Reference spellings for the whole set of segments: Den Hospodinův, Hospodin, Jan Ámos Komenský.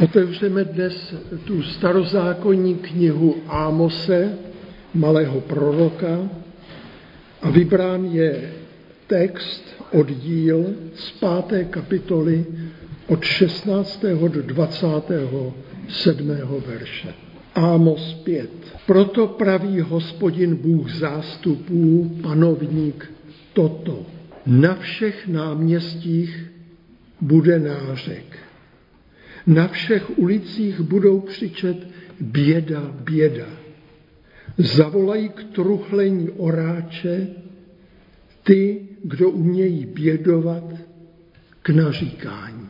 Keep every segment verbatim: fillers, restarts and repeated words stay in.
Otevřeme dnes tu starozákonní knihu Ámose, malého proroka, a vybrán je text, oddíl z páté kapitoly od šestnáctého do dvacátého sedmého verše. Ámos pět. Proto praví Hospodin Bůh zástupů, panovník toto. Na všech náměstích bude nářek. Na všech ulicích budou křičet běda, běda. Zavolají k truchlení oráče ty, kdo umějí bědovat, k naříkání.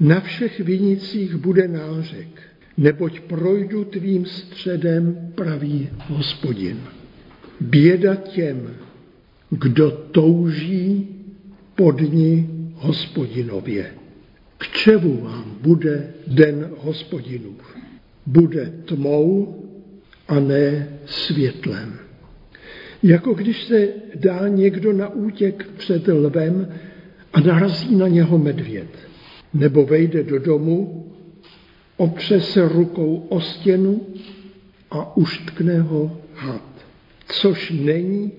Na všech vinicích bude nářek, neboť projdu tvým středem, praví Hospodin. Běda těm, kdo touží po dni Hospodinově. K čemu vám bude den Hospodinův? Bude tmou a ne světlem. Jako když se dá někdo na útěk před lvem a narazí na něho medvěd. Nebo vejde do domu, opře se rukou o stěnu a uštkne ho had. Což není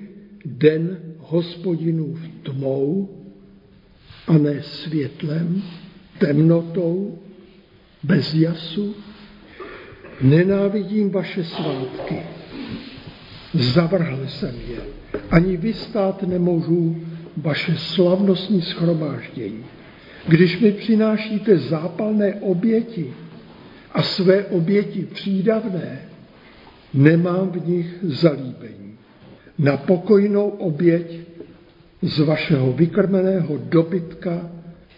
den Hospodinův tmou a ne světlem, temnotou, bez jasu. Nenávidím vaše svátky. Zavrhl jsem je. Ani vystát nemůžu vaše slavnostní shromáždění. Když mi přinášíte zápalné oběti a své oběti přídavné, nemám v nich zalíbení. Na pokojnou oběť z vašeho vykrmeného dobytka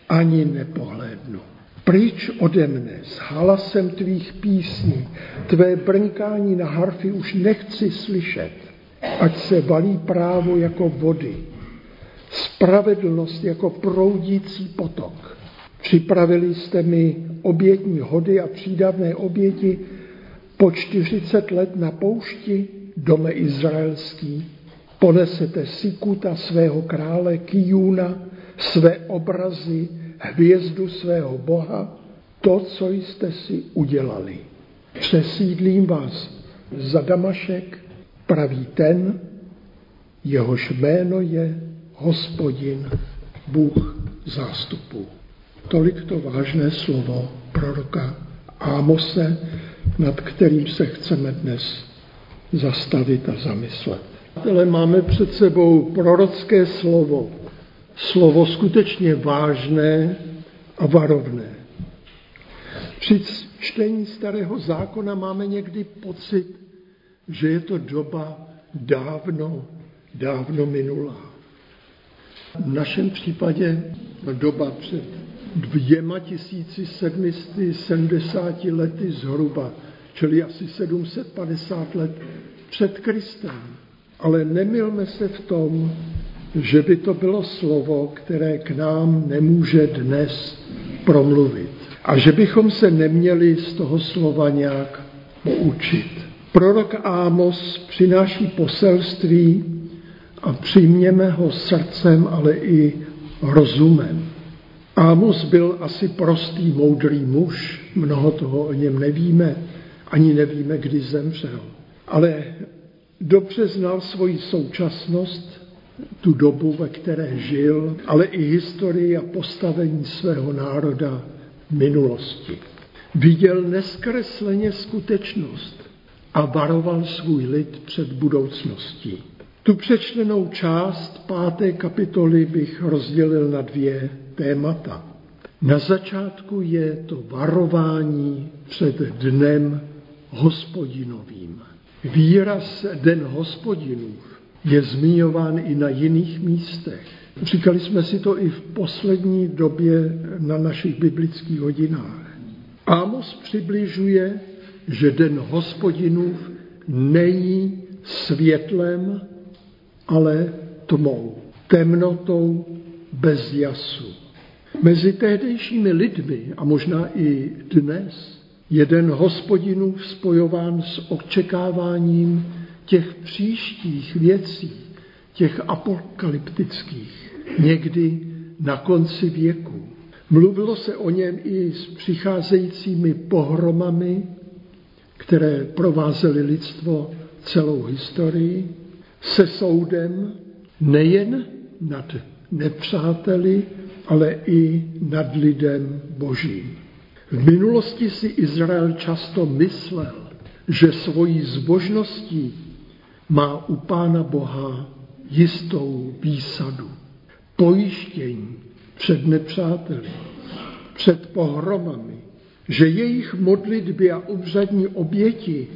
ani nepohlédnu. Pryč ode mne s halasem tvých písní, tvé brnkání na harfy už nechci slyšet, ať se valí právo jako vody, spravedlnost jako proudící potok. Připravili jste mi obětní hody a přídavné oběti po čtyřicet let na poušti, dome izraelský. Ponesete sikuta svého krále Kijuna, své obrazy, hvězdu svého Boha, to, co jste si udělali. Přesídlím vás za Damašek, praví ten, jehož jméno je Hospodin, Bůh zástupů. Tolik to vážné slovo proroka Ámose, nad kterým se chceme dnes zastavit a zamyslet. Ale máme před sebou prorocké slovo, slovo skutečně vážné a varovné. Při čtení Starého zákona máme někdy pocit, že je to doba dávno, dávno minulá. V našem případě doba před dvěma tisíci sedmisty sedmdesáti lety zhruba, čili asi sedm set padesát let před Kristem. Ale nemylme se v tom, že by to bylo slovo, které k nám nemůže dnes promluvit. A že bychom se neměli z toho slova nějak poučit. Prorok Ámos přináší poselství a přijměme ho srdcem, ale i rozumem. Ámos byl asi prostý, moudrý muž, mnoho toho o něm nevíme, ani nevíme, kdy zemřel. Ale dobře znal svoji současnost, tu dobu, ve které žil, ale i historii a postavení svého národa v minulosti. Viděl neskresleně skutečnost a varoval svůj lid před budoucností. Tu přečtenou část páté kapitoly bych rozdělil na dvě témata. Na začátku je to varování před dnem Hospodinovým. Výraz Den Hospodinův je zmiňován i na jiných místech. Říkali jsme si to i v poslední době na našich biblických hodinách. Ámos přibližuje, že Den Hospodinův není světlem, ale tmou, temnotou bez jasu. Mezi tehdejšími lidmi, a možná i dnes, je Den Hospodinův spojován s očekáváním těch příštích věcí, těch apokalyptických, někdy na konci věku. Mluvilo se o něm i s přicházejícími pohromami, které provázely lidstvo celou historii, se soudem nejen nad nepřáteli, ale i nad lidem božím. V minulosti si Izrael často myslel, že svojí zbožností má u Pána Boha jistou výsadu, pojištění před nepřáteli, před pohromami, že jejich modlitby a obřadní oběti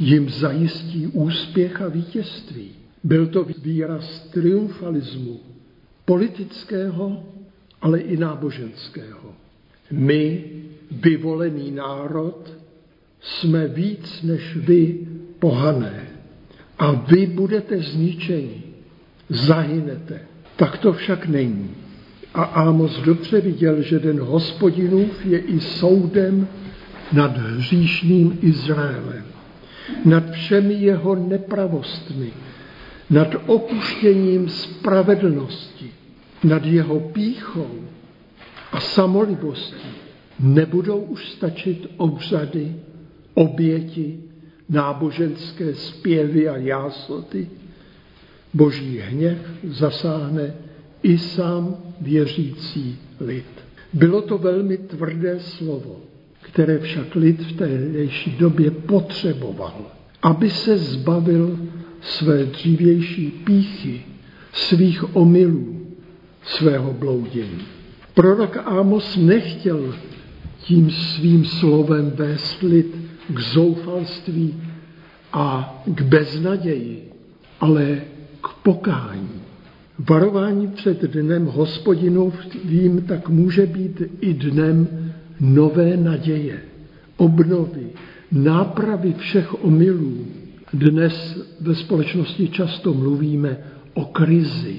jim zajistí úspěch a vítězství. Byl to výraz triumfalismu politického, ale i náboženského. My, vyvolený národ, jsme víc než vy, pohané. A vy budete zničeni, zahynete. Tak to však není. A Ámos dobře viděl, že den Hospodinův je i soudem nad hříšným Izraelem, nad všemi jeho nepravostmi, nad opuštěním spravedlnosti, nad jeho pýchou a samolibostí. Nebudou už stačit obřady, oběti, náboženské zpěvy a jásoty. Boží hněv zasáhne i sám věřící lid. Bylo to velmi tvrdé slovo, které však lid v tehdejší době potřeboval, aby se zbavil své dřívější pýchy, svých omylů, svého bloudění. Prorok Ámos nechtěl tím svým slovem vést lid k zoufalství a k beznaději, ale k pokání. Varování před dnem Hospodinovým tak může být i dnem nové naděje, obnovy, nápravy všech omylů. Dnes ve společnosti často mluvíme o krizi,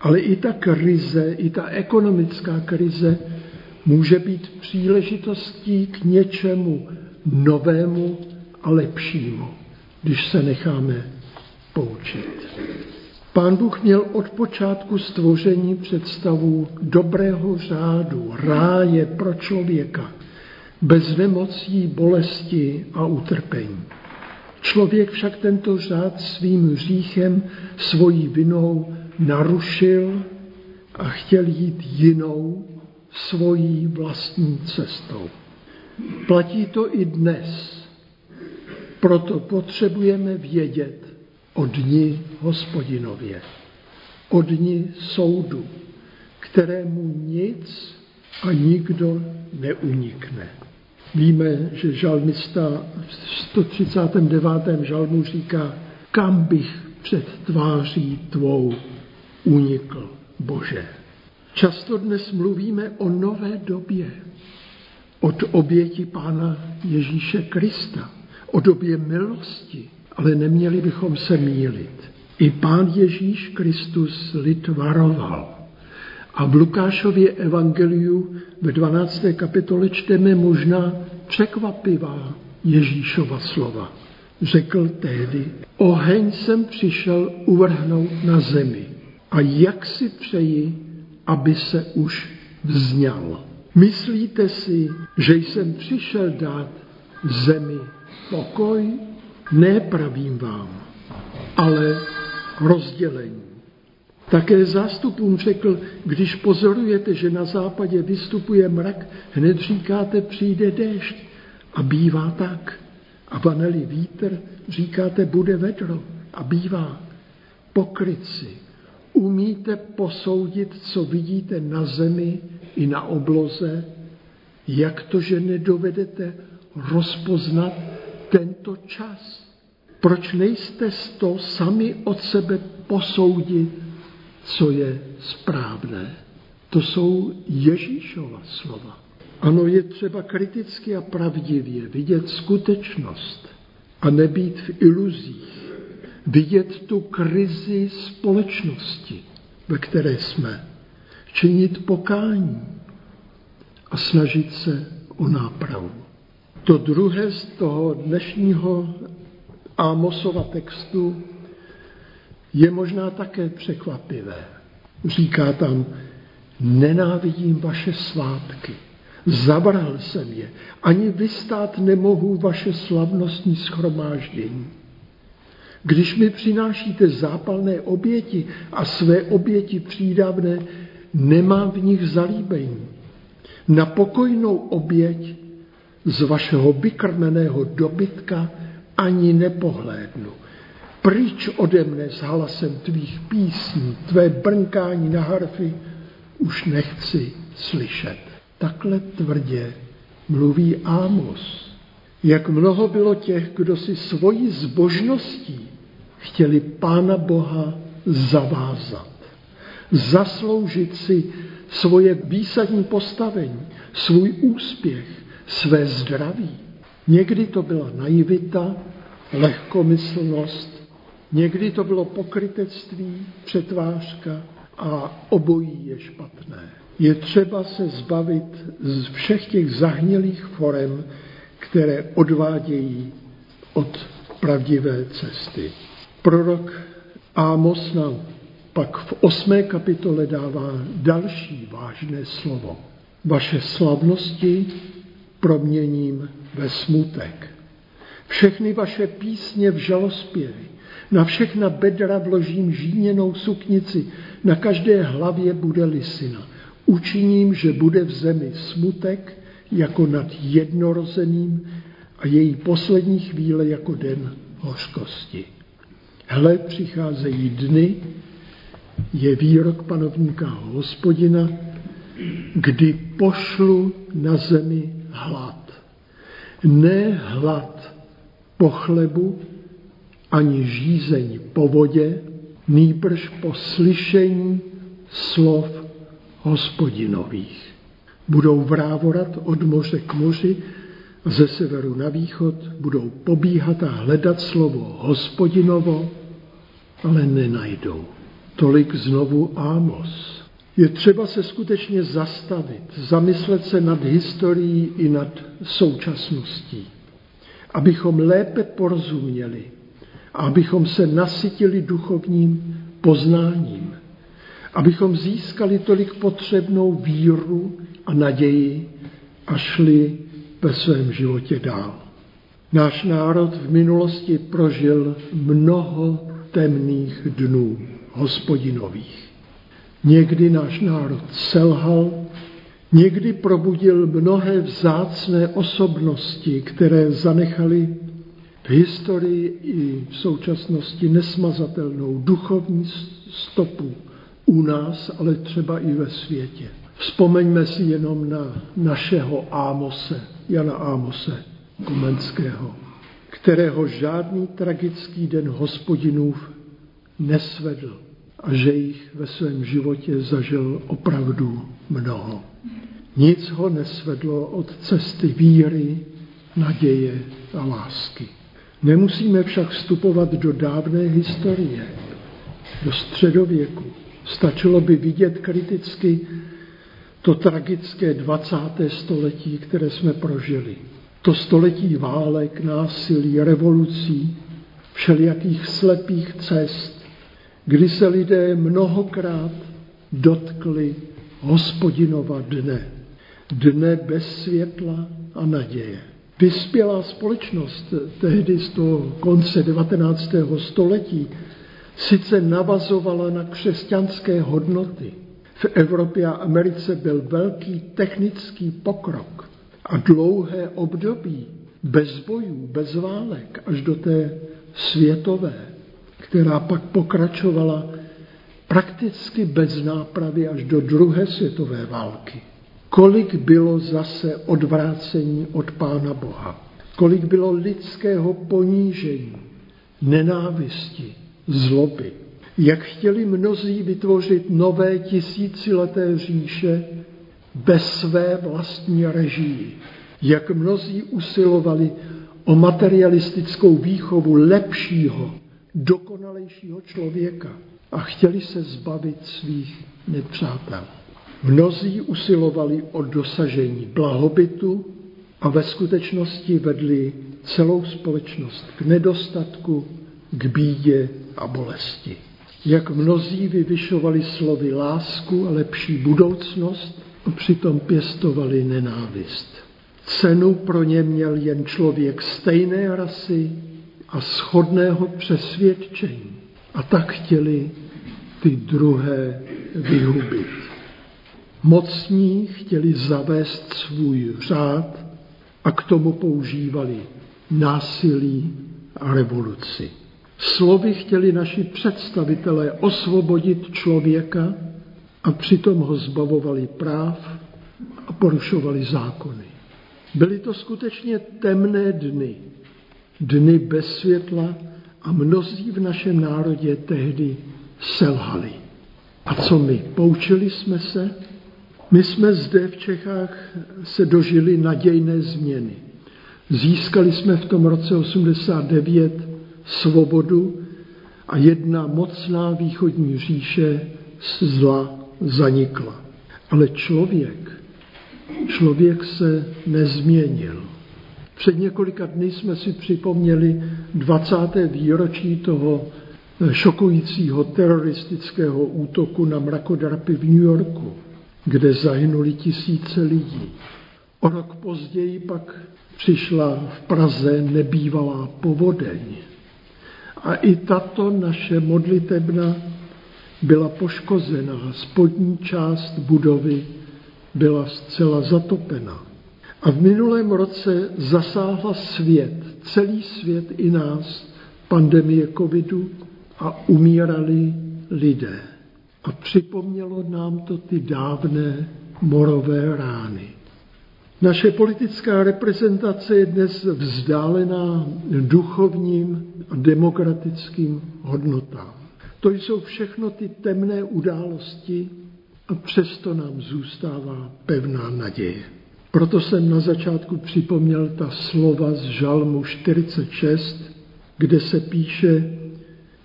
ale i ta krize, i ta ekonomická krize může být příležitostí k něčemu novému a lepšímu, když se necháme poučit. Pán Bůh měl od počátku stvoření představu dobrého řádu, ráje pro člověka, bez nemocí, bolesti a utrpení. Člověk však tento řád svým hříchem, svojí vinou narušil a chtěl jít jinou, svojí vlastní cestou. Platí to i dnes, proto potřebujeme vědět o dni Hospodinově, o dni soudu, kterému nic a nikdo neunikne. Víme, že žalmista v sto třicátém devátém žalmu říká, kam bych před tváří tvou unikl, Bože. Často dnes mluvíme o nové době, od oběti Pána Ježíše Krista, o době milosti, ale neměli bychom se mýlit. I Pán Ježíš Kristus lid varoval. A v Lukášově evangeliu ve dvanácté kapitole čteme možná překvapivá Ježíšova slova. Řekl tehdy, oheň jsem přišel uvrhnout na zemi a jak si přeji, aby se už vzňal. Myslíte si, že jsem přišel dát zemi pokoj? Ne, pravím vám, ale rozdělení. Také zástupům řekl, když pozorujete, že na západě vystupuje mrak, hned říkáte, přijde déšť a bývá tak. A vane-li vítr, říkáte, bude vedro a bývá. Pokrytci, umíte posoudit, co vidíte na zemi i na obloze, jak to, že nedovedete rozpoznat tento čas. Proč nejste to sami od sebe posoudit, co je správné? To jsou Ježíšova slova. Ano, je třeba kriticky a pravdivě vidět skutečnost a nebýt v iluzích. Vidět tu krizi společnosti, ve které jsme. Činit pokání a snažit se o nápravu. To druhé z toho dnešního Ámosova textu je možná také překvapivé. Říká tam, Nenávidím vaše svátky, zabral jsem je, ani vystát nemohu vaše slavnostní shromáždění. Když mi přinášíte zápalné oběti a své oběti přídavné, nemám v nich zalíbení. Na pokojnou oběť z vašeho vykrmeného dobytka ani nepohlédnu. Pryč ode mne s halasem tvých písní, tvé brnkání na harfy už nechci slyšet. Takhle tvrdě mluví Ámos. Jak mnoho bylo těch, kdo si svojí zbožností chtěli Pána Boha zavázat, zasloužit si svoje výsadní postavení, svůj úspěch, své zdraví. Někdy to byla naivita, lehkomyslnost, někdy to bylo pokrytectví, přetvářka a obojí je špatné. Je třeba se zbavit z všech těch zahnělých forem, které odvádějí od pravdivé cesty. Prorok Ámos nám pak v osmé kapitole dává další vážné slovo. Vaše slavnosti proměním ve smutek. Všechny vaše písně v žalospěvy. Na všechna bedra vložím žíněnou suknici. Na každé hlavě bude lisina. Učiním, že bude v zemi smutek, jako nad jednorozeným a její poslední chvíle jako den hořkosti. Hle, přicházejí dny, je výrok panovníka Hospodina, kdy pošlu na zemi hlad. Ne hlad po chlebu, ani žízeň po vodě, nýbrž po slyšení slov Hospodinových. Budou vrávorat od moře k moři, ze severu na východ, budou pobíhat a hledat slovo Hospodinovo, ale nenajdou. Tolik znovu Ámos. Je třeba se skutečně zastavit, zamyslet se nad historií i nad současností, abychom lépe porozuměli, abychom se nasytili duchovním poznáním, abychom získali tolik potřebnou víru a naději a šli ve svém životě dál. Náš národ v minulosti prožil mnoho temných dnů hospodinových. Někdy náš národ selhal, někdy probudil mnohé vzácné osobnosti, které zanechaly v historii i v současnosti nesmazatelnou duchovní stopu u nás, ale třeba i ve světě. Vzpomeňme si jenom na našeho Ámose, Jana Ámose Komenského, kterého žádný tragický den hospodinův nesvedl a že jich ve svém životě zažil opravdu mnoho. Nic ho nesvedlo od cesty víry, naděje a lásky. Nemusíme však vstupovat do dávné historie, do středověku. Stačilo by vidět kriticky to tragické dvacáté století, které jsme prožili. To století válek, násilí, revolucí, všelijakých slepých cest, kdy se lidé mnohokrát dotkli hospodinova dne. Dne bez světla a naděje. Vyspělá společnost tehdy z toho konce devatenáctého století sice navazovala na křesťanské hodnoty. V Evropě a Americe byl velký technický pokrok a dlouhé období bez bojů, bez válek, až do té světové, která pak pokračovala prakticky bez nápravy až do druhé světové války. Kolik bylo zase odvrácení od Pána Boha, kolik bylo lidského ponížení, nenávisti, zloby. Jak chtěli mnozí vytvořit nové tisícileté říše bez své vlastní režii. Jak mnozí usilovali o materialistickou výchovu lepšího, dokonalejšího člověka a chtěli se zbavit svých nepřátel. Mnozí usilovali o dosažení blahobytu a ve skutečnosti vedli celou společnost k nedostatku, k bídě a bolesti. jak mnozí vyvyšovali slovy lásku a lepší budoucnost a přitom pěstovali nenávist. Cenu pro ně měl jen člověk stejné rasy a shodného přesvědčení. A tak chtěli ty druhé vyhubit. Mocní chtěli zavést svůj řád a k tomu používali násilí a revoluci. Slovy chtěli naši představitelé osvobodit člověka a přitom ho zbavovali práv a porušovali zákony. Byly to skutečně temné dny, dny bez světla a mnozí v našem národě tehdy selhali. A co my? Poučili jsme se? My jsme zde v Čechách se dožili nadějné změny. Získali jsme v tom roce osmdesát devět svobodu a jedna mocná východní říše zla zanikla. Ale člověk, člověk se nezměnil. Před několika dny jsme si připomněli dvacáté výročí toho šokujícího teroristického útoku na mrakodrapy v New Yorku, kde zahynuli tisíce lidí. O rok později pak přišla v Praze nebývalá povodeň. A i tato naše modlitebna byla poškozena. Spodní část budovy byla zcela zatopena. A v minulém roce zasáhla svět, celý svět i nás, pandemie covidu a umírali lidé. A připomnělo nám to ty dávné morové rány. Naše politická reprezentace je dnes vzdálená duchovním a demokratickým hodnotám. To jsou všechno ty temné události a přesto nám zůstává pevná naděje. Proto jsem na začátku připomněl ta slova z Žalmu čtyřicet šest, kde se píše: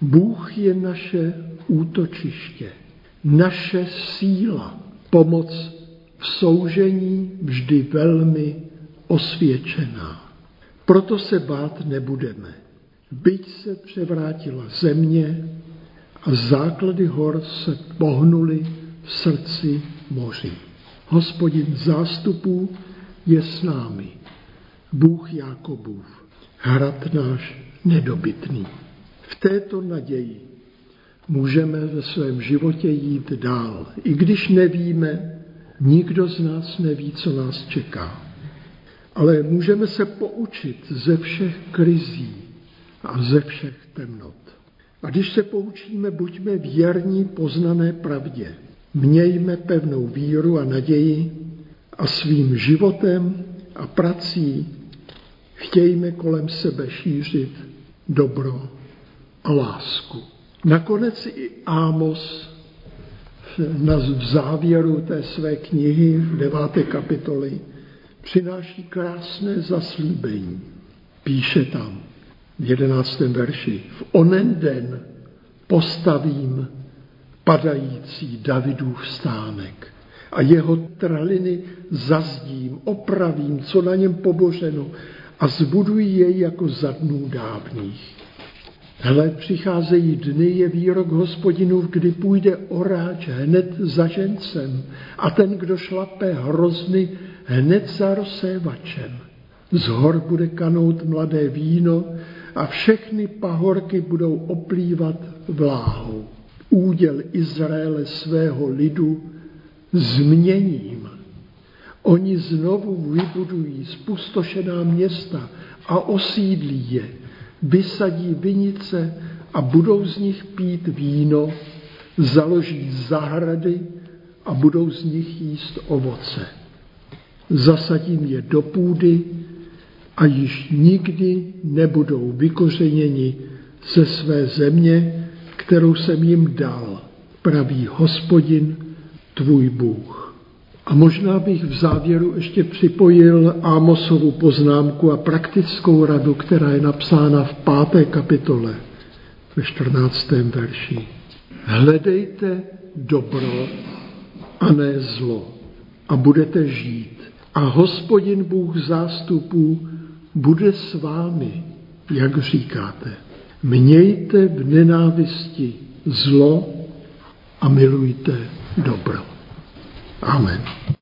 Bůh je naše útočiště, naše síla, pomoc v soužení vždy velmi osvědčená. Proto se bát nebudeme. Byť se převrátila země a základy hor se pohnuly v srdci moří. Hospodin zástupů je s námi. Bůh Jákobův, hrad náš nedobytný. V této naději můžeme ve svém životě jít dál. I když nevíme, nikdo z nás neví, co nás čeká. Ale můžeme se poučit ze všech krizí a ze všech temnot. A když se poučíme, buďme věrní poznané pravdě. Mějme pevnou víru a naději a svým životem a prací chtějme kolem sebe šířit dobro a lásku. Nakonec i Ámos v závěru té své knihy v deváté kapitole přináší krásné zaslíbení. Píše tam v jedenáctém verši: V onen den postavím padající Davidův stánek a jeho trhliny zazdím, opravím, co na něm pobořeno, a zbuduji jej jako za dnů dávných. Hle, přicházejí dny, je výrok Hospodinův, kdy půjde oráč hned za žencem a ten, kdo šlape hrozny, hned za rozsévačem. Z hor bude kanout mladé víno a všechny pahorky budou oplývat vláhou. Úděl Izraele svého lidu změním. Oni znovu vybudují zpustošená města a osídlí je. Vysadí vinice a budou z nich pít víno, založí zahrady a budou z nich jíst ovoce. Zasadím je do půdy a již nikdy nebudou vykořeněni ze své země, kterou jsem jim dal, praví Hospodin, tvůj Bůh. A možná bych v závěru ještě připojil Ámosovu poznámku a praktickou radu, která je napsána v páté kapitole ve čtrnáctém verši. Hledejte dobro a ne zlo a budete žít. A Hospodin Bůh zástupů bude s vámi, jak říkáte. Mějte v nenávisti zlo a milujte dobro. Amen.